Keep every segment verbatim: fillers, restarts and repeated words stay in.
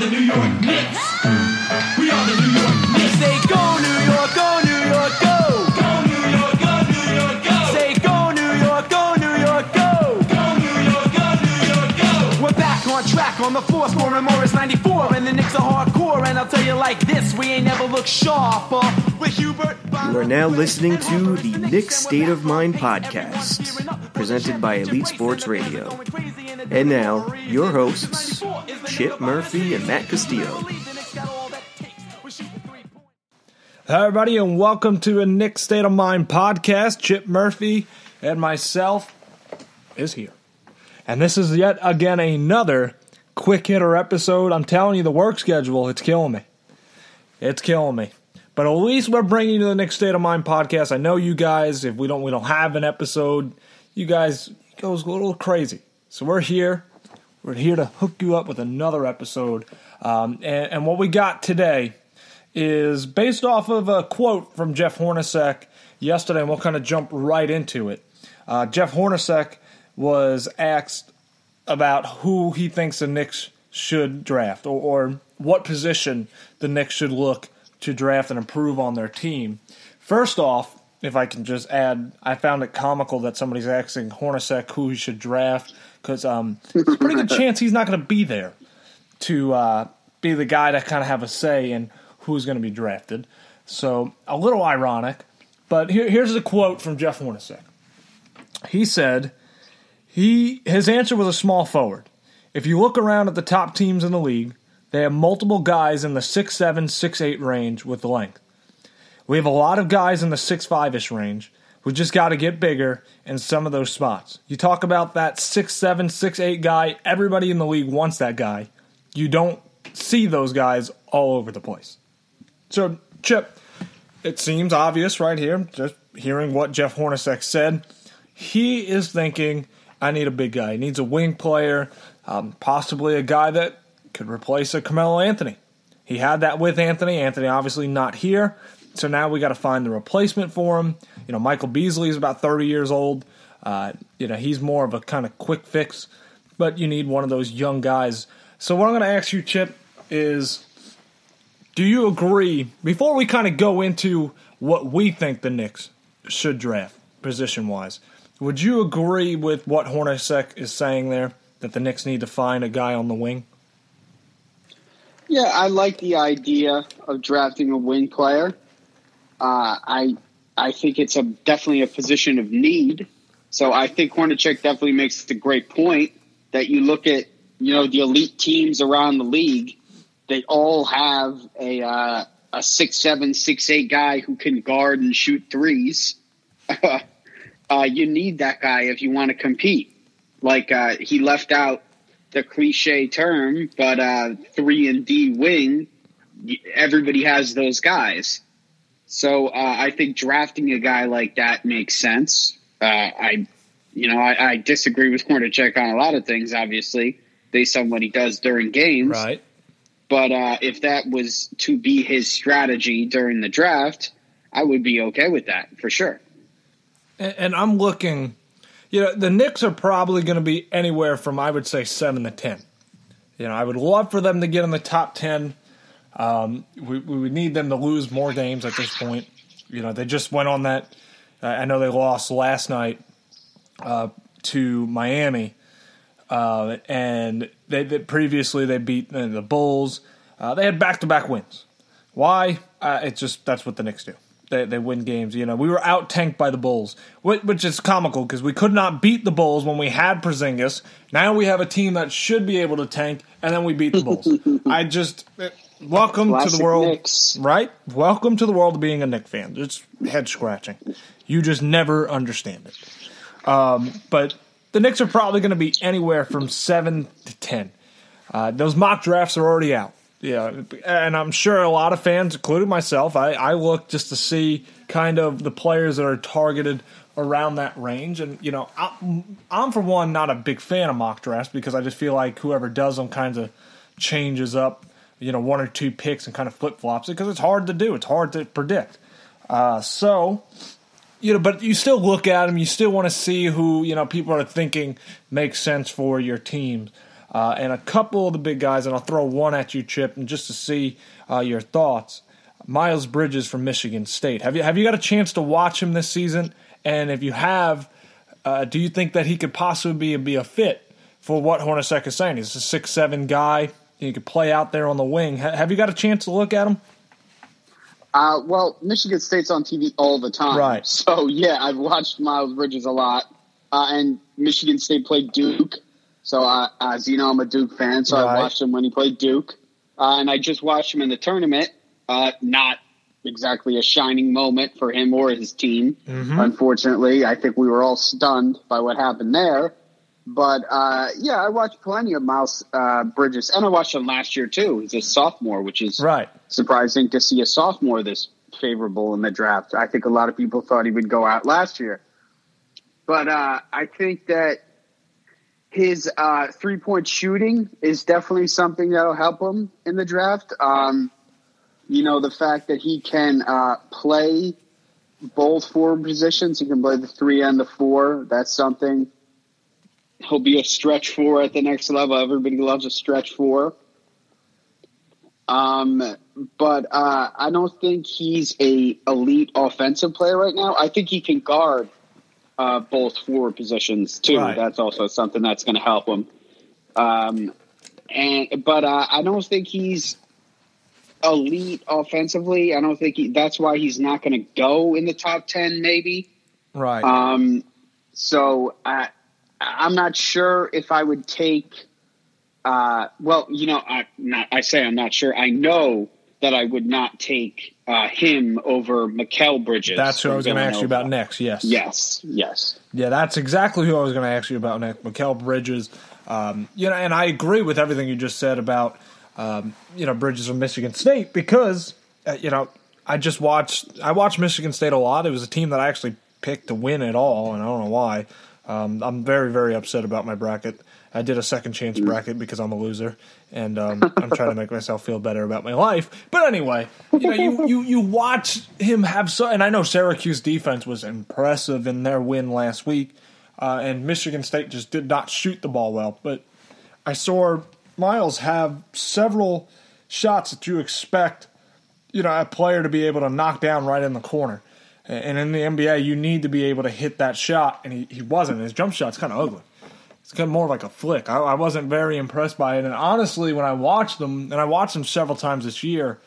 the New York Knicks. We are the New York Knicks. Say go New York, go New York, go. Go New York, go New York, go. Say go New York, go New York, go. Go New York, go New York, go. We're back on track on the floor, scoring more. It's ninety-four, and the Knicks are hardcore. And I'll tell you like this, we ain't never looked sharper. With Hubert, you are now listening to the Knicks State of Mind podcast, presented by Elite Sports Radio. And now, your hosts, Chip Murphy and Matt Castillo. Hi, everybody, and welcome to a Knicks State of Mind podcast. Chip Murphy and myself is here. And this is yet again another quick hitter episode. I'm telling you, the work schedule, it's killing me. It's killing me. But at least we're bringing you to the Knicks State of Mind podcast. I know you guys, if we don't we don't have an episode, you guys go a little crazy. So we're here. We're here to hook you up with another episode. Um, and, and what we got today is based off of a quote from Jeff Hornacek yesterday, and we'll kind of jump right into it. Uh, Jeff Hornacek was asked about who he thinks the Knicks should draft or, or what position the Knicks should look to draft and improve on their team. First off, if I can just add, I found it comical that somebody's asking Hornacek who he should draft, because um, there's a pretty good chance he's not going to be there to uh, be the guy to kind of have a say in who's going to be drafted. So a little ironic, but here, here's a quote from Jeff Hornacek. He said, "He his answer was a small forward. If you look around at the top teams in the league, they have multiple guys in the six seven, six eight range with length. We have a lot of guys in the six five-ish range. We just got to get bigger in some of those spots. You talk about that six seven, six eight guy, everybody in the league wants that guy. You don't see those guys all over the place." So, Chip, it seems obvious right here, just hearing what Jeff Hornacek said. He is thinking, I need a big guy. He needs a wing player, um, possibly a guy that could replace a Carmelo Anthony. He had that with Anthony. Anthony obviously not here, so now we got to find the replacement for him. You know, Michael Beasley is about thirty years old. Uh, you know, he's more of a kind of quick fix, but you need one of those young guys. So what I'm going to ask you, Chip, is do you agree, before we kind of go into what we think the Knicks should draft position-wise, would you agree with what Hornacek is saying there, that the Knicks need to find a guy on the wing? Yeah, I like the idea of drafting a wing player. Uh, I I think it's a, definitely a position of need. So I think Hornacek definitely makes a great point that you look at, you know, the elite teams around the league. They all have a uh, a six seven, six eight guy who can guard and shoot threes. uh, you need that guy if you want to compete. Like uh, he left out the cliche term, but uh, three and D wing, everybody has those guys. So uh, I think drafting a guy like that makes sense. Uh, I, you know, I, I disagree with Hornacek on a lot of things, obviously, based on what he does during games. Right. But uh, if that was to be his strategy during the draft, I would be okay with that for sure. And, and I'm looking. You know, the Knicks are probably going to be anywhere from, I would say, seven to ten. You know, I would love for them to get in the top ten. Um, we, we would need them to lose more games at this point. You know, they just went on that. Uh, I know they lost last night uh, to Miami. Uh, and they, they previously they beat uh, the Bulls. Uh, they had back-to-back wins. Why? Uh, it's just that's what the Knicks do. They, they win games. You know, we were out-tanked by the Bulls, which is comical because we could not beat the Bulls when we had Porzingis. Now we have a team that should be able to tank, and then we beat the Bulls. I just, welcome Classic to the world, Knicks. Right? Welcome to the world of being a Knicks fan. It's head-scratching. You just never understand it. Um, but the Knicks are probably going to be anywhere from seven to ten. Uh, those mock drafts are already out. Yeah, and I'm sure a lot of fans, including myself, I, I look just to see kind of the players that are targeted around that range. And, you know, I, I'm, for one, not a big fan of mock drafts because I just feel like whoever does them kind of changes up, you know, one or two picks and kind of flip-flops it because it's hard to do. It's hard to predict. Uh, so, you know, but you still look at them. You still want to see who, you know, people are thinking makes sense for your team. uh, and a couple of the big guys, and I'll throw one at you, Chip, and just to see uh, your thoughts. Miles Bridges from Michigan State. Have you have you got a chance to watch him this season? And if you have, uh, do you think that he could possibly be, be a fit for what Hornacek is saying? He's a six seven guy. He could play out there on the wing. Ha- have you got a chance to look at him? Uh, well, Michigan State's on T V all the time. Right. So, yeah, I've watched Miles Bridges a lot. Uh, and Michigan State played Duke. So, uh, as you know, I'm a Duke fan, so right. I watched him when he played Duke. Uh, and I just watched him in the tournament. Uh, not exactly a shining moment for him or his team, mm-hmm. unfortunately. I think we were all stunned by what happened there. But, uh, yeah, I watched plenty of Miles uh, Bridges, and I watched him last year, too. He's a sophomore, which is right. surprising to see a sophomore this favorable in the draft. I think a lot of people thought he would go out last year. But uh, I think that his uh, three-point shooting is definitely something that will help him in the draft. Um, you know, the fact that he can uh, play both forward positions. He can play the three and the four. That's something. He'll be a stretch four at the next level. Everybody loves a stretch four. Um, but uh, I don't think he's a elite offensive player right now. I think he can guard uh, both forward positions too. Right. That's also something that's going to help him. Um, and but uh, I don't think he's elite offensively. I don't think he, that's why he's not going to go in the top ten, maybe. Right. Um, so I. I'm not sure if I would take uh, – well, you know, I, not, I say I'm not sure. I know that I would not take uh, him over Mikal Bridges. That's who I was going to ask you about next, yes. Yes, yes. Yeah, that's exactly who I was going to ask you about next, Mikal Bridges. Um, you know, and I agree with everything you just said about, um, you know, Bridges from Michigan State because, uh, you know, I just watched – I watched Michigan State a lot. It was a team that I actually picked to win it all, and I don't know why. Um, I'm very, very upset about my bracket. I did a second chance bracket because I'm a loser, and um, I'm trying to make myself feel better about my life. But anyway, you know, you, you, you watch him have so, and I know Syracuse defense was impressive in their win last week, uh, and Michigan State just did not shoot the ball well. But I saw Miles have several shots that you expect, you know, a player to be able to knock down right in the corner. And in the N B A, you need to be able to hit that shot, and he, he wasn't. His jump shot's kind of ugly. It's kind of more like a flick. I, I wasn't very impressed by it. And honestly, when I watched him, and I watched him several times this year,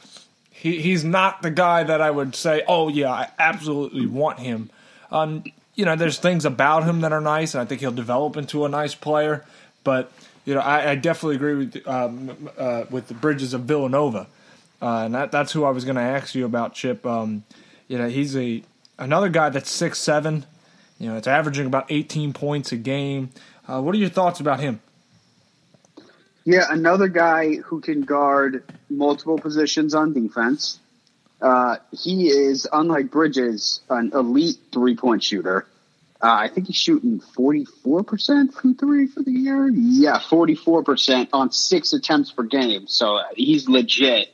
he, he's not the guy that I would say, oh, yeah, I absolutely want him. Um, you know, there's things about him that are nice, and I think he'll develop into a nice player. But, you know, I, I definitely agree with um, uh, with the Bridges of Villanova. Uh, and that, that's who I was going to ask you about, Chip. Um, you know, he's a... Another guy that's six seven, you know, it's averaging about eighteen points a game. Uh, what are your thoughts about him? Yeah, another guy who can guard multiple positions on defense. Uh, he is, unlike Bridges, an elite three-point shooter. Uh, I think he's shooting forty-four percent from three for the year. Yeah, forty-four percent on six attempts per game. So he's legit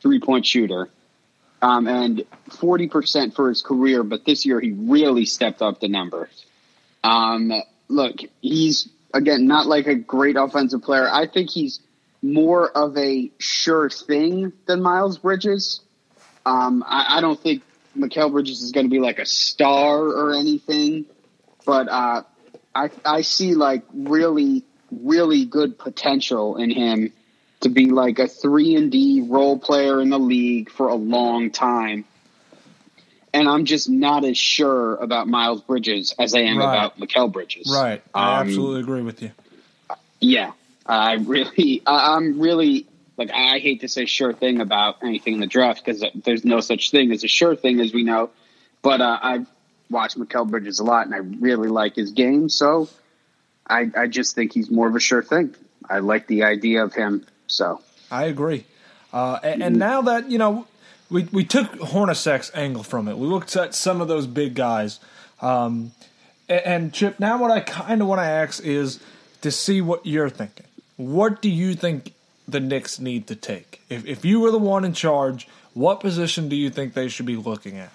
three-point shooter. Um, and forty percent for his career, but this year he really stepped up the numbers. Um, look, he's, again, not like a great offensive player. I think he's more of a sure thing than Miles Bridges. Um, I, I don't think Mikal Bridges is going to be like a star or anything, but uh, I, I see like really, really good potential in him to be like a three and D role player in the league for a long time. And I'm just not as sure about Miles Bridges as I am right. about Mikal Bridges. Right. I um, absolutely agree with you. Yeah. I really, I'm really like, I hate to say sure thing about anything in the draft because there's no such thing as a sure thing as we know, but uh, I've watched Mikal Bridges a lot and I really like his game. So I, I just think he's more of a sure thing. I like the idea of him. So I agree. Uh, and, and now that, you know, we, we took Hornacek's angle from it. We looked at some of those big guys. Um, and, and, Chip, now what I kind of want to ask is to see what you're thinking. What do you think the Knicks need to take? If, if you were the one in charge, what position do you think they should be looking at?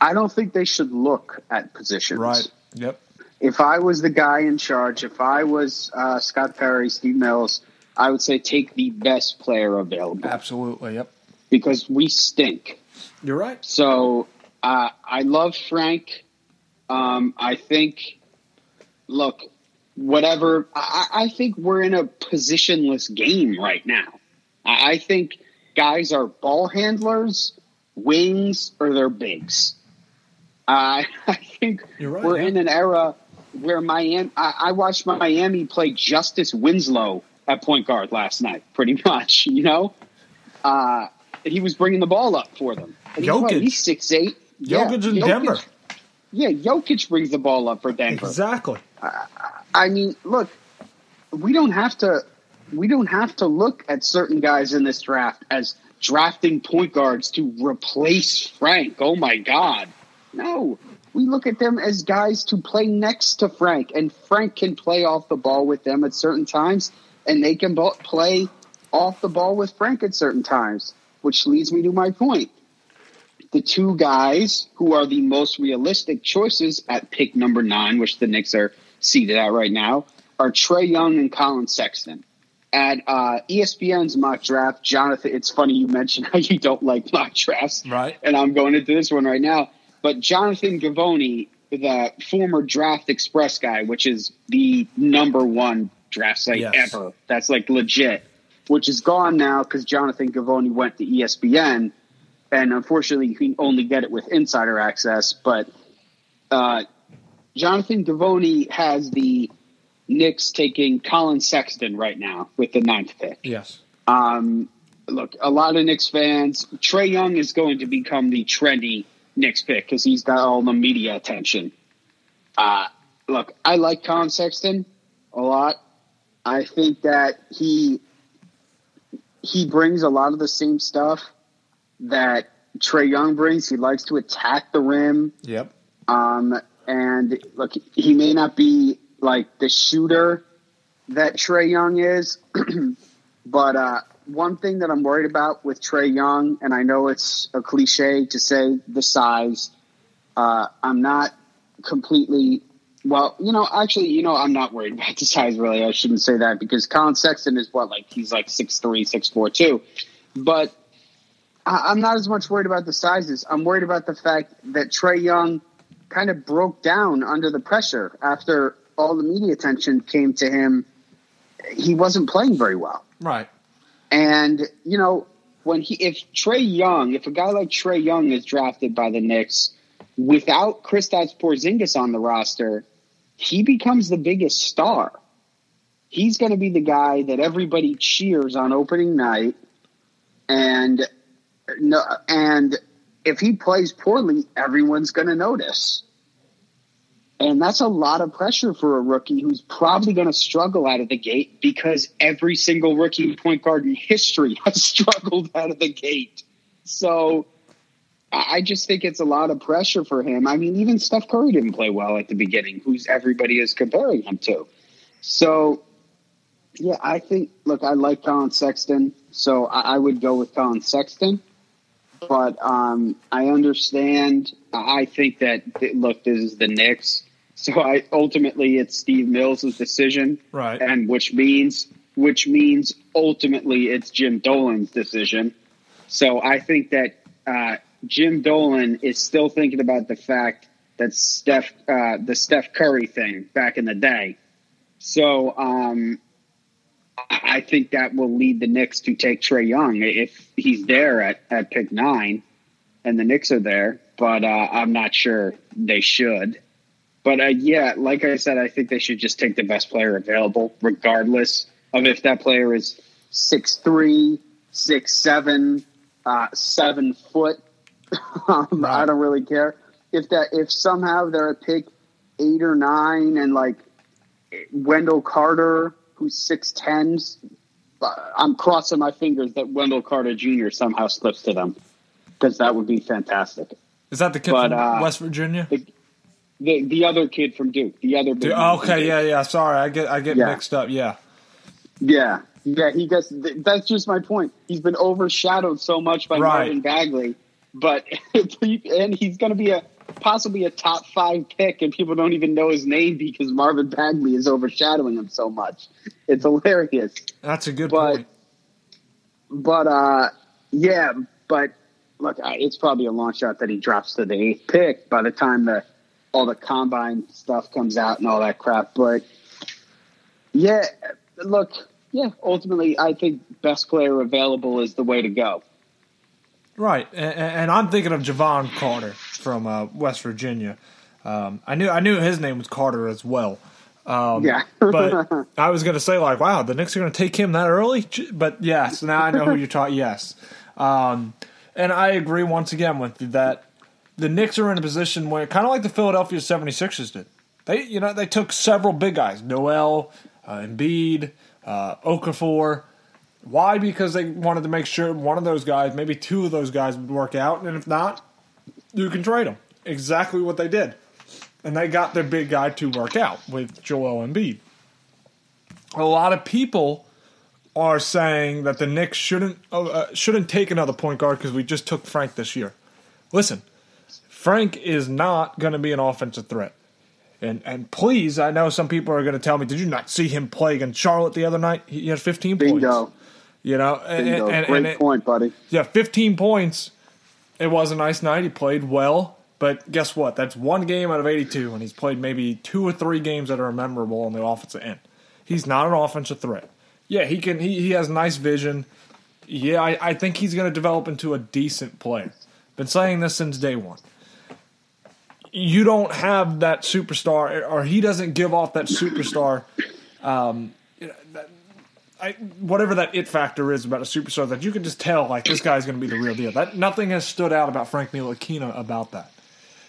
I don't think they should look at positions. Right, yep. if I was the guy in charge, if I was uh, Scott Perry, Steve Mills, I would say take the best player available. Absolutely, yep. Because we stink. You're right. So uh, I love Frank. Um, I think, look, whatever, I, I think we're in a positionless game right now. I, I think guys are ball handlers, wings, or they're bigs. Uh, I think You're right, we're yeah. in an era where Miami. I, I watched Miami play Justice Winslow at point guard last night, pretty much, you know? Uh, he was bringing the ball up for them. And Jokic. He's six eight. Jokic yeah, in Jokic. Denver. Yeah, Jokic brings the ball up for Denver. Exactly. Uh, I mean, look, we don't have to we don't have to look at certain guys in this draft as drafting point guards to replace Frank. Oh, my God. No. We look at them as guys to play next to Frank, and Frank can play off the ball with them at certain times, and they can b- play off the ball with Frank at certain times, which leads me to my point. The two guys who are the most realistic choices at pick number nine, which the Knicks are seated at right now, are Trae Young and Colin Sexton. At uh, E S P N's mock draft, Jonathan, it's funny you mentioned how you don't like mock drafts, right? And I'm going into this one right now. But Jonathan Givony, the former Draft Express guy, which is the number one draft site yes. ever, that's like legit, which is gone now because Jonathan Givony went to E S P N, and unfortunately you can only get it with insider access. But uh, Jonathan Givony has the Knicks taking Colin Sexton right now with the ninth pick. Yes. Um, look, a lot of Knicks fans, Trae Young is going to become the trendy Knicks pick because he's got all the media attention. Uh, look, I like Colin Sexton a lot. I think that he he brings a lot of the same stuff that Trae Young brings. He likes to attack the rim. Yep. Um, and look, he may not be like the shooter that Trae Young is, but uh, one thing that I'm worried about with Trae Young, and I know it's a cliche to say the size, uh, I'm not completely well, you know, actually, you know, I'm not worried about the size, really. I shouldn't say that because Colin Sexton is what, like, he's like six three, six four, too. But I- I'm not as much worried about the sizes. I'm worried about the fact that Trae Young kind of broke down under the pressure after all the media attention came to him. He wasn't playing very well. Right. And, you know, when he, if Trae Young, if a guy like Trae Young is drafted by the Knicks without Kristaps Porzingis on the roster, he becomes the biggest star. He's going to be the guy that everybody cheers on opening night. And no, and if he plays poorly, everyone's going to notice. And that's a lot of pressure for a rookie who's probably going to struggle out of the gate because every single rookie point guard in history has struggled out of the gate. So I just think it's a lot of pressure for him. I mean, even Steph Curry didn't play well at the beginning, who's everybody is comparing him to. So, yeah, I think, look, I like Colin Sexton, so I, I would go with Colin Sexton. But um, I understand, I think that, look, this is the Knicks. So I ultimately, it's Steve Mills' decision, right? And which means, which means ultimately, it's Jim Dolan's decision. So I think that uh, Jim Dolan is still thinking about the fact that Steph, uh, the Steph Curry thing back in the day. So um, I think that will lead the Knicks to take Trae Young if he's there at, at pick nine, and the Knicks are there. But uh, I'm not sure they should. But, uh, yeah, like I said, I think they should just take the best player available, regardless of if that player is six three, six seven, uh, seven foot. um, right. I don't really care. If that, if somehow they're at pick eight or nine and, like, Wendell Carter, who's six ten, I'm crossing my fingers that Wendell Carter Junior somehow slips to them because that would be fantastic. Is that the kid but, from uh, West Virginia? The, The the other kid from Duke, the other big Duke, okay, yeah, yeah. Sorry, I get I get yeah. mixed up. Yeah, yeah, yeah. He gets. That's just my point. He's been overshadowed so much by right. Marvin Bagley, but and he's going to be a possibly a top five pick, and people don't even know his name because Marvin Bagley is overshadowing him so much. It's hilarious. That's a good but, point. But, uh, yeah, but look, it's probably a long shot that he drops to the eighth pick by the time the all the combine stuff comes out and all that crap. But, yeah, look, yeah, ultimately I think best player available is the way to go. Right, and I'm thinking of Javon Carter from uh, West Virginia. Um, I knew I knew his name was Carter as well. Um, yeah. But I was going to say, like, wow, the Knicks are going to take him that early? But, yes, now I know who you're talking. Yes. Um, and I agree once again with you that the Knicks are in a position where, kind of like the Philadelphia seventy-sixers did, they you know they took several big guys, Noel, uh, Embiid, uh, Okafor. Why? Because they wanted to make sure one of those guys, maybe two of those guys would work out, and if not, you can trade them. Exactly what they did. And they got their big guy to work out with Joel Embiid. A lot of people are saying that the Knicks shouldn't uh, shouldn't take another point guard because we just took Frank this year. Listen, Frank is not going to be an offensive threat. And and please, I know some people are going to tell me, did you not see him play against Charlotte the other night? He had fifteen Bingo. Points. You know, and, and, and, great and point, it, buddy. Yeah, fifteen points. It was a nice night. He played well, but guess what? That's one game out of eighty-two, and he's played maybe two or three games that are memorable on the offensive end. He's not an offensive threat. Yeah, he can. He, he has nice vision. Yeah, I, I think he's going to develop into a decent player. Been saying this since day one. You don't have that superstar, or he doesn't give off that superstar. Um, that, I, whatever that it factor is about a superstar that you can just tell, like, this guy's going to be the real deal. That nothing has stood out about Frank Ntilikina about that.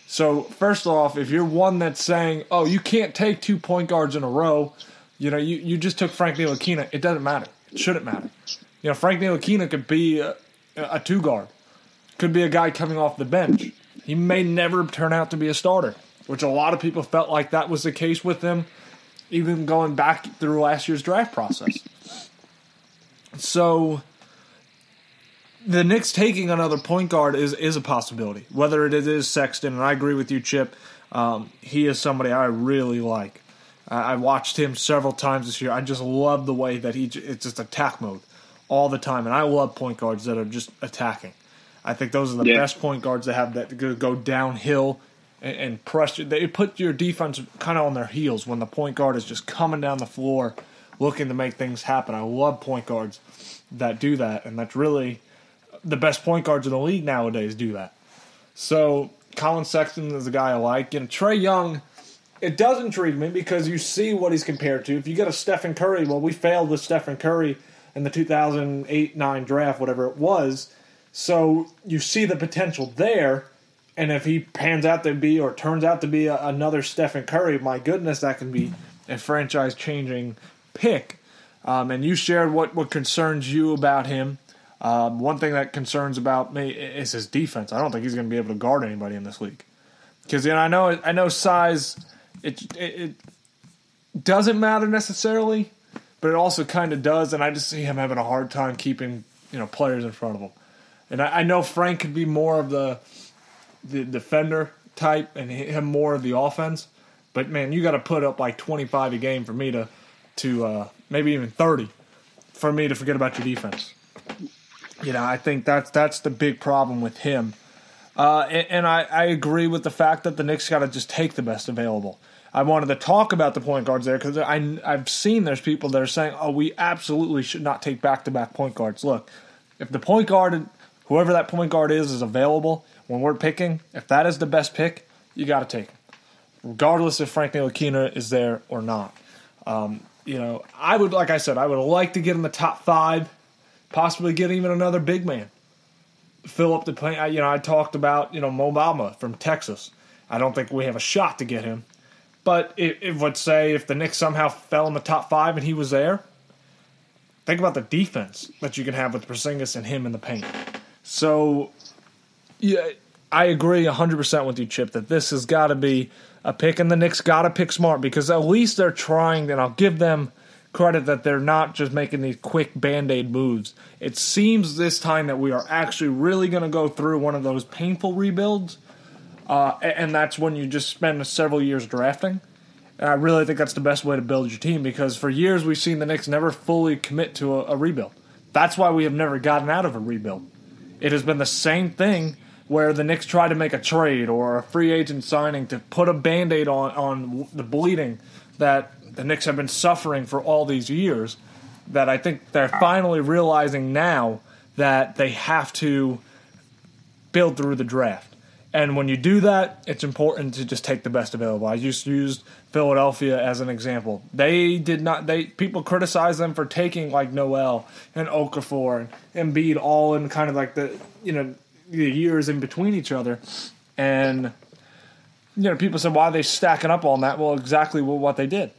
So first off, if you're one that's saying, oh, you can't take two point guards in a row, you know, you, you just took Frank Ntilikina, it doesn't matter. It shouldn't matter. You know, Frank Ntilikina could be a, a two guard, could be a guy coming off the bench. He may never turn out to be a starter, which a lot of people felt like that was the case with him, even going back through last year's draft process. So the Knicks taking another point guard is, is a possibility, whether it is Sexton, and I agree with you, Chip. Um, he is somebody I really like. Uh, I watched him several times this year. I just love the way that he – it's just attack mode all the time, and I love point guards that are just attacking. I think those are the yeah. best point guards that have that go downhill and, and pressure. They put your defense kind of on their heels when the point guard is just coming down the floor looking to make things happen. I love point guards that do that, and that's really the best point guards in the league nowadays do that. So Colin Sexton is a guy I like. And Trae Young, it does intrigue me because you see what he's compared to. If you get a Stephen Curry, well, we failed with Stephen Curry in the two thousand eight nine draft, whatever it was. So you see the potential there, and if he pans out to be or turns out to be a, another Stephen Curry, my goodness, that can be a franchise-changing pick. Um, and you shared what, what concerns you about him. Um, one thing that concerns about me is his defense. I don't think he's going to be able to guard anybody in this league because you know I know I know size it it, it doesn't matter necessarily, but it also kind of does. And I just see him having a hard time keeping you know players in front of him. And I know Frank could be more of the the defender type and him more of the offense. But, man, you got to put up like twenty-five a game for me to, to uh, maybe even thirty for me to forget about your defense. You know, I think that's, that's the big problem with him. Uh, and and I, I agree with the fact that the Knicks got to just take the best available. I wanted to talk about the point guards there because I've seen there's people that are saying, oh, we absolutely should not take back-to-back point guards. Look, if the point guard – whoever that point guard is is available when we're picking. If that is the best pick, you got to take him, regardless if Frank Ntilikina is there or not. Um, you know, I would, like I said, I would like to get in the top five, possibly get even another big man. Fill up the plane. You know, I talked about you know Mo Bama from Texas. I don't think we have a shot to get him, but it, it would say if the Knicks somehow fell in the top five and he was there, think about the defense that you can have with Porzingis and him in the paint. So, yeah, I agree one hundred percent with you, Chip, that this has got to be a pick, and the Knicks got to pick smart because at least they're trying, and I'll give them credit that they're not just making these quick Band-Aid moves. It seems this time that we are actually really going to go through one of those painful rebuilds uh, and that's when you just spend several years drafting. And I really think that's the best way to build your team, because for years we've seen the Knicks never fully commit to a, a rebuild. That's why we have never gotten out of a rebuild. It has been the same thing where the Knicks try to make a trade or a free agent signing to put a Band-Aid on, on the bleeding that the Knicks have been suffering for all these years, that I think they're finally realizing now that they have to build through the draft. And when you do that, it's important to just take the best available. I just used Philadelphia as an example. They did not. They people criticize them for taking like Noel and Okafor and Embiid all in kind of like the you know the years in between each other. And you know people said, why are they stacking up on that? Well, exactly what they did.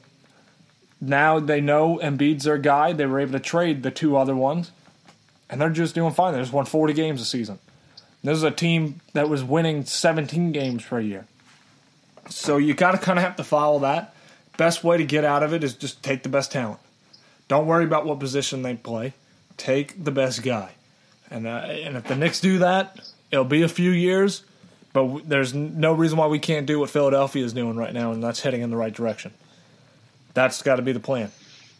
Now they know Embiid's their guy. They were able to trade the two other ones, and they're just doing fine. They just won forty games a season. This is a team that was winning seventeen games per year. So you got to kind of have to follow that. Best way to get out of it is just take the best talent. Don't worry about what position they play. Take the best guy. And uh, and if the Knicks do that, it'll be a few years, but w- there's no reason why we can't do what Philadelphia is doing right now, and that's heading in the right direction. That's got to be the plan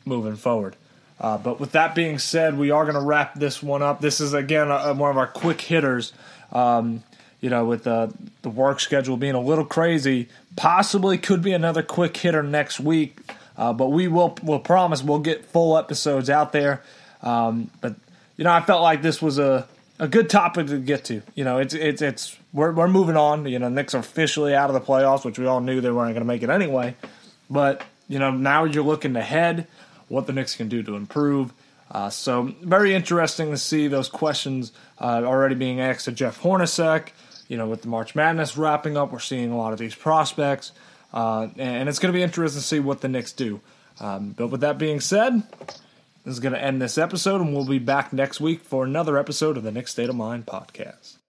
moving forward. Uh, but with that being said, we are going to wrap this one up. This is, again, a, one of our quick hitters. Um, you know, with uh, the work schedule being a little crazy, possibly could be another quick hitter next week. Uh, but we will we'll promise we'll get full episodes out there. Um, but, you know, I felt like this was a, a good topic to get to. You know, it's it's it's we're we're moving on. You know, Knicks are officially out of the playoffs, which we all knew they weren't going to make it anyway. But, you know, now you're looking ahead, what the Knicks can do to improve. Uh, so very interesting to see those questions uh, already being asked to Jeff Hornacek. You know, with the March Madness wrapping up, we're seeing a lot of these prospects. Uh, and it's going to be interesting to see what the Knicks do. Um, but with that being said, this is going to end this episode, and we'll be back next week for another episode of the Knicks State of Mind podcast.